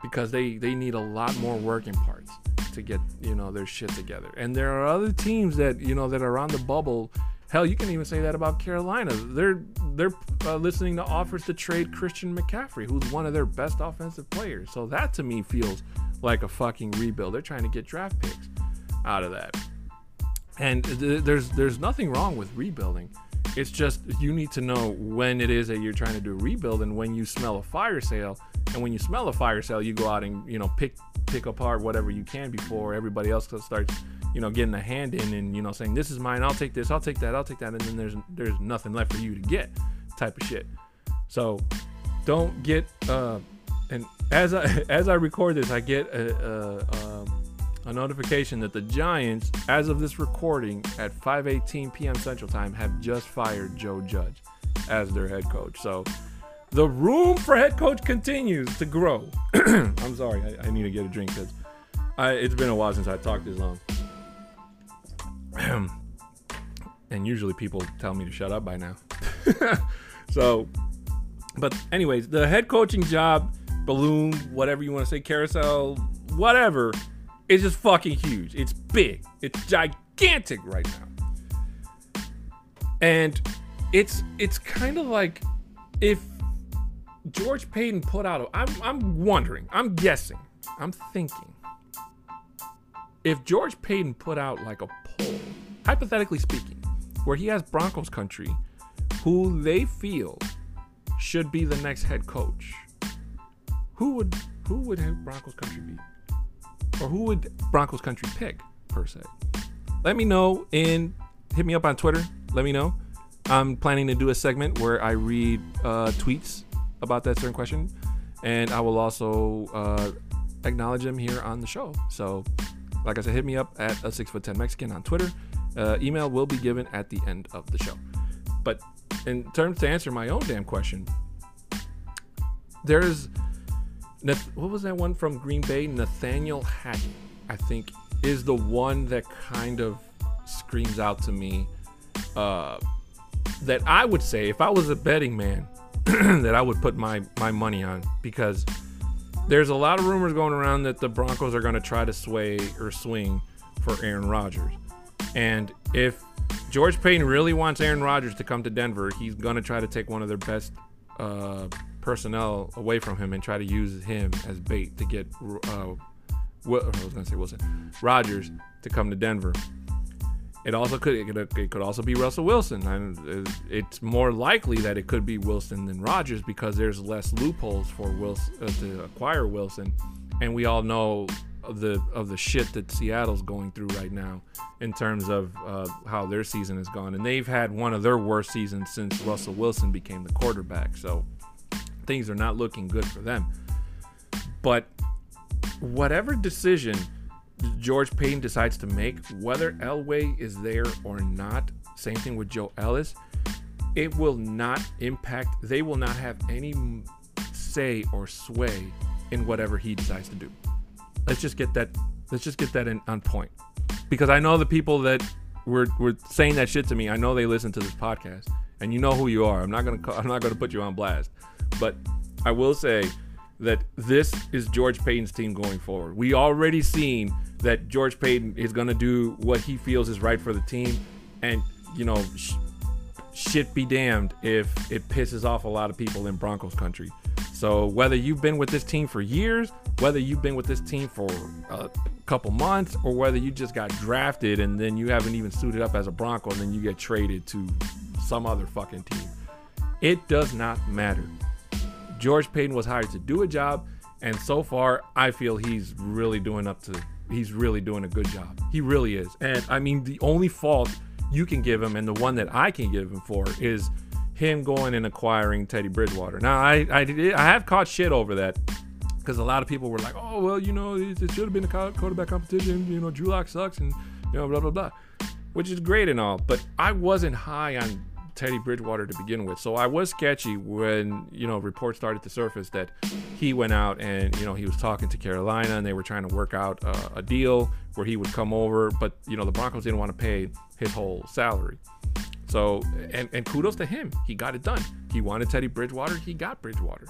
because they, they need a lot more working parts to get, you know, their shit together. And there are other teams that, you know, that are on the bubble. Hell, you can even say that about Carolina. They're they're uh, listening to offers to trade Christian McCaffrey, who's one of their best offensive players. So that to me feels like a fucking rebuild. They're trying to get draft picks out of that. And th- there's there's nothing wrong with rebuilding. It's just you need to know when it is that you're trying to do rebuild, and when you smell a fire sale. And when you smell a fire sale, you go out and, you know, pick pick apart whatever you can before everybody else starts, you know, getting a hand in and, you know, saying, this is mine, I'll take this, I'll take that, I'll take that. And then there's there's nothing left for you to get, type of shit. So don't get uh, and as I as I record this, I get a. a, a A notification that the Giants, as of this recording at five eighteen p.m. Central Time, have just fired Joe Judge as their head coach. So the room for head coach continues to grow. I'm sorry, I, I need to get a drink, because it's been a while since I talked this long. And usually people tell me to shut up by now. So, but anyways, the head coaching job, balloon, whatever you want to say, carousel, whatever. It's just fucking huge. It's big. It's gigantic right now. And it's it's kind of like if George Paton put out, a, I'm, I'm wondering, I'm guessing, I'm thinking, if George Paton put out like a poll, hypothetically speaking, where he has Broncos country, who they feel should be the next head coach, who would who would have Broncos country be? Or who would Broncos country pick, per se? Let me know, and hit me up on Twitter. Let me know. I'm planning to do a segment where I read uh, tweets about that certain question, and I will also uh, acknowledge them here on the show. So Like I said, hit me up at a six foot ten Mexican on Twitter. Uh, email will be given at the end of the show. But in terms to answer my own damn question, there's, what was that one from Green Bay? Nathaniel Hackett, I think, is the one that kind of screams out to me uh, that I would say, if I was a betting man, that I would put my, my money on, because there's a lot of rumors going around that the Broncos are going to try to sway or swing for Aaron Rodgers. And if George Paton really wants Aaron Rodgers to come to Denver, he's going to try to take one of their best uh, personnel away from him and try to use him as bait to get uh, Will, I was going to say Wilson, Rodgers to come to Denver. It also could it could, it could also be Russell Wilson. And it's more likely that it could be Wilson than Rodgers, because there's less loopholes for Wilson uh, to acquire Wilson, and we all know of the of the shit that Seattle's going through right now in terms of uh, how their season has gone, and they've had one of their worst seasons since Russell Wilson became the quarterback. So things are not looking good for them. But whatever decision George Paton decides to make, whether Elway is there or not, same thing with Joe Ellis, it will not impact, they will not have any say or sway in whatever he decides to do. Let's just get that, let's just get that in, on point. Because I know the people that were were saying that shit to me, I know they listen to this podcast, and you know who you are. I'm not going to I'm not going to put you on blast. But I will say that this is George Paton's team going forward. We already seen that George Paton is going to do what he feels is right for the team. And, you know, sh- shit be damned if it pisses off a lot of people in Broncos country. So whether you've been with this team for years, whether you've been with this team for a couple months, or whether you just got drafted and then you haven't even suited up as a Bronco and then you get traded to some other fucking team, it does not matter. George Paton was hired to do a job, and so far, I feel he's really doing up to, he's really doing a good job. He really is. And I mean, the only fault you can give him, and the one that I can give him for, is him going and acquiring Teddy Bridgewater. Now, I I, did, I have caught shit over that, because a lot of people were like, oh, well, you know, it, it should have been a quarterback competition, you know, Drew Lock sucks, and, you know, blah, blah, blah, which is great and all, but I wasn't high on Teddy Bridgewater to begin with. So I was sketchy when, you know, reports started to surface that he went out and, you know, he was talking to Carolina and they were trying to work out uh, a deal where he would come over, but, you know, the Broncos didn't want to pay his whole salary. So, and, and kudos to him. He got it done. He wanted Teddy Bridgewater. He got Bridgewater.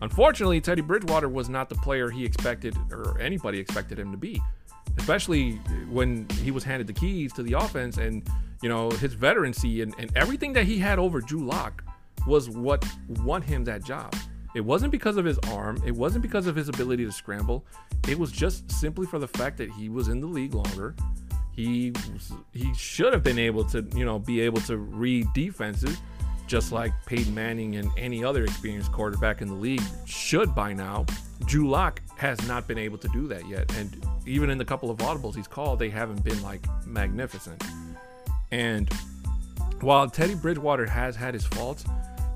Unfortunately, Teddy Bridgewater was not the player he expected or anybody expected him to be, especially when he was handed the keys to the offense and, you know, his veterancy and, and everything that he had over Drew Lock was what won him that job. It wasn't because of his arm. It wasn't because of his ability to scramble. It was just simply for the fact that he was in the league longer. He he should have been able to, you know, be able to read defenses, just like Peyton Manning and any other experienced quarterback in the league should by now. Drew Lock has not been able to do that yet. And even in the couple of audibles he's called, they haven't been like magnificent. And while Teddy Bridgewater has had his faults,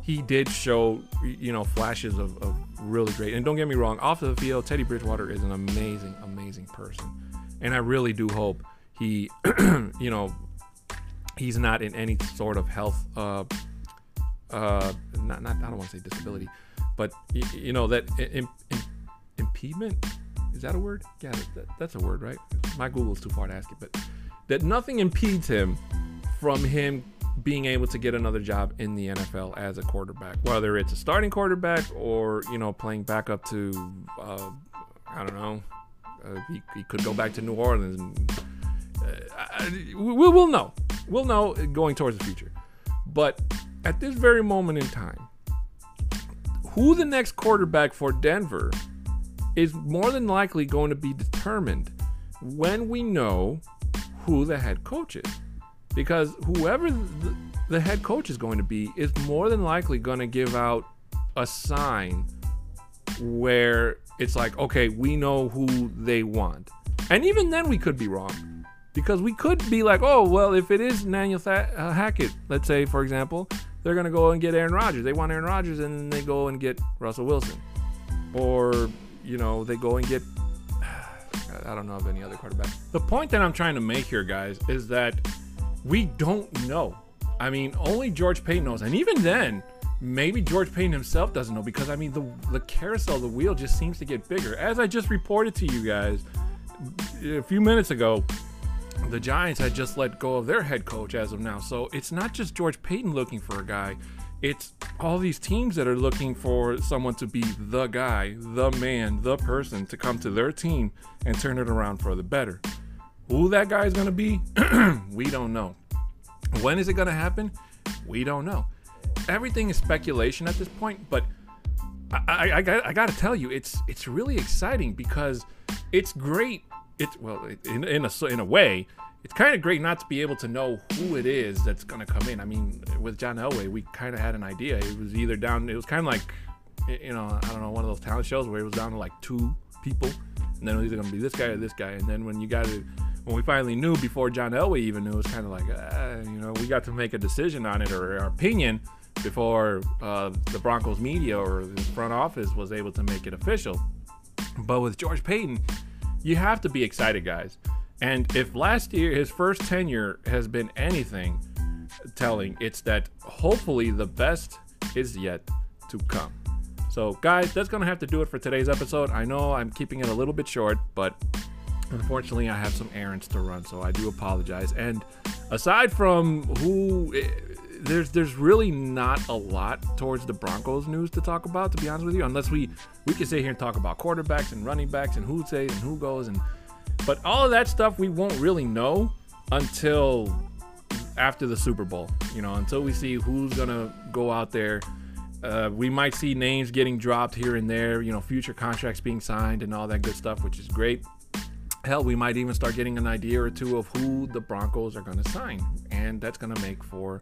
he did show, you know, flashes of, of really great. And don't get me wrong, off the field, Teddy Bridgewater is an amazing, amazing person. And I really do hope he, you know, he's not in any sort of health uh, uh not not I don't want to say disability, but you, you know, that Im- Im- impediment, is that a word? Yeah, that, that's a word, right? My Google's too far to ask it, but that nothing impedes him from him being able to get another job in the N F L as a quarterback, whether it's a starting quarterback or, you know, playing backup to uh, I don't know, uh, he, he could go back to New Orleans and, uh, I, we'll, we'll know we'll know going towards the future. But at this very moment in time, who the next quarterback for Denver is more than likely going to be determined when we know who the head coach is. Because whoever the, the head coach is going to be is more than likely going to give out a sign where it's like, okay, we know who they want. And even then we could be wrong, because we could be like, oh, well, if it is Nathaniel Th- uh, Hackett, let's say, for example, they're going to go and get Aaron Rodgers. They want Aaron Rodgers, and then they go and get Russell Wilson. Or, you know, they go and get, I don't know of any other quarterback. The point that I'm trying to make here, guys, is that we don't know. I mean, only George Paton knows. And even then, maybe George Paton himself doesn't know, because, I mean, the, the carousel, the wheel just seems to get bigger. As I just reported to you guys a few minutes ago, the Giants had just let go of their head coach as of now. So it's not just George Paton looking for a guy. It's all these teams that are looking for someone to be the guy, the man, the person to come to their team and turn it around for the better. Who that guy is going to be, we don't know. When is it going to happen? We don't know. Everything is speculation at this point, but I, I, I, got, I got to tell you, it's it's really exciting, because it's great. It's well, in in a in a way, it's kind of great not to be able to know who it is that's going to come in. I mean, with John Elway, we kind of had an idea. It was either down. It was kind of like, you know, I don't know, one of those talent shows where it was down to like two people, and then it was either going to be this guy or this guy. And then when you got it, when we finally knew before John Elway even knew, it was kind of like, uh, you know, we got to make a decision on it, or our opinion, before uh, the Broncos media or the front office was able to make it official. But with George Paton, you have to be excited, guys. And if last year, his first tenure, has been anything telling, it's that hopefully the best is yet to come. So, guys, that's going to have to do it for today's episode. I know I'm keeping it a little bit short, but unfortunately I have some errands to run, so I do apologize. And aside from who, there's there's really not a lot towards the Broncos news to talk about, to be honest with you, unless we we can sit here and talk about quarterbacks and running backs and who stays and who goes, and but all of that stuff we won't really know until after the Super Bowl, you know, until we see who's gonna go out there. Uh, we might see names getting dropped here and there, you know, future contracts being signed and all that good stuff, which is great. Hell, we might even start getting an idea or two of who the Broncos are going to sign, and that's going to make for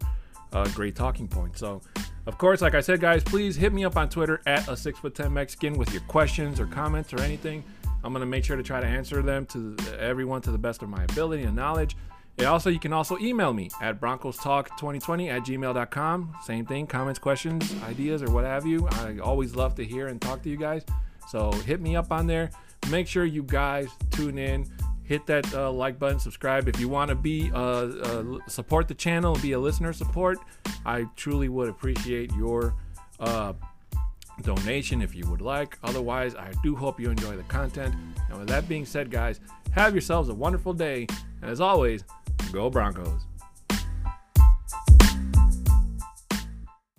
a great talking point. So, of course, like I said, guys, please hit me up on Twitter at a six foot ten Mexican with your questions or comments or anything. I'm going to make sure to try to answer them to everyone to the best of my ability and knowledge. And also, you can also email me at broncos talk twenty twenty at gmail dot com. Same thing, comments, questions, ideas, or what have you. I always love to hear and talk to you guys. So hit me up on there. Make sure you guys tune in, hit that uh, like button, subscribe. If you want to be uh, uh, support the channel, be a listener support, I truly would appreciate your uh, donation if you would like. Otherwise, I do hope you enjoy the content. And with that being said, guys, have yourselves a wonderful day. And as always, go Broncos.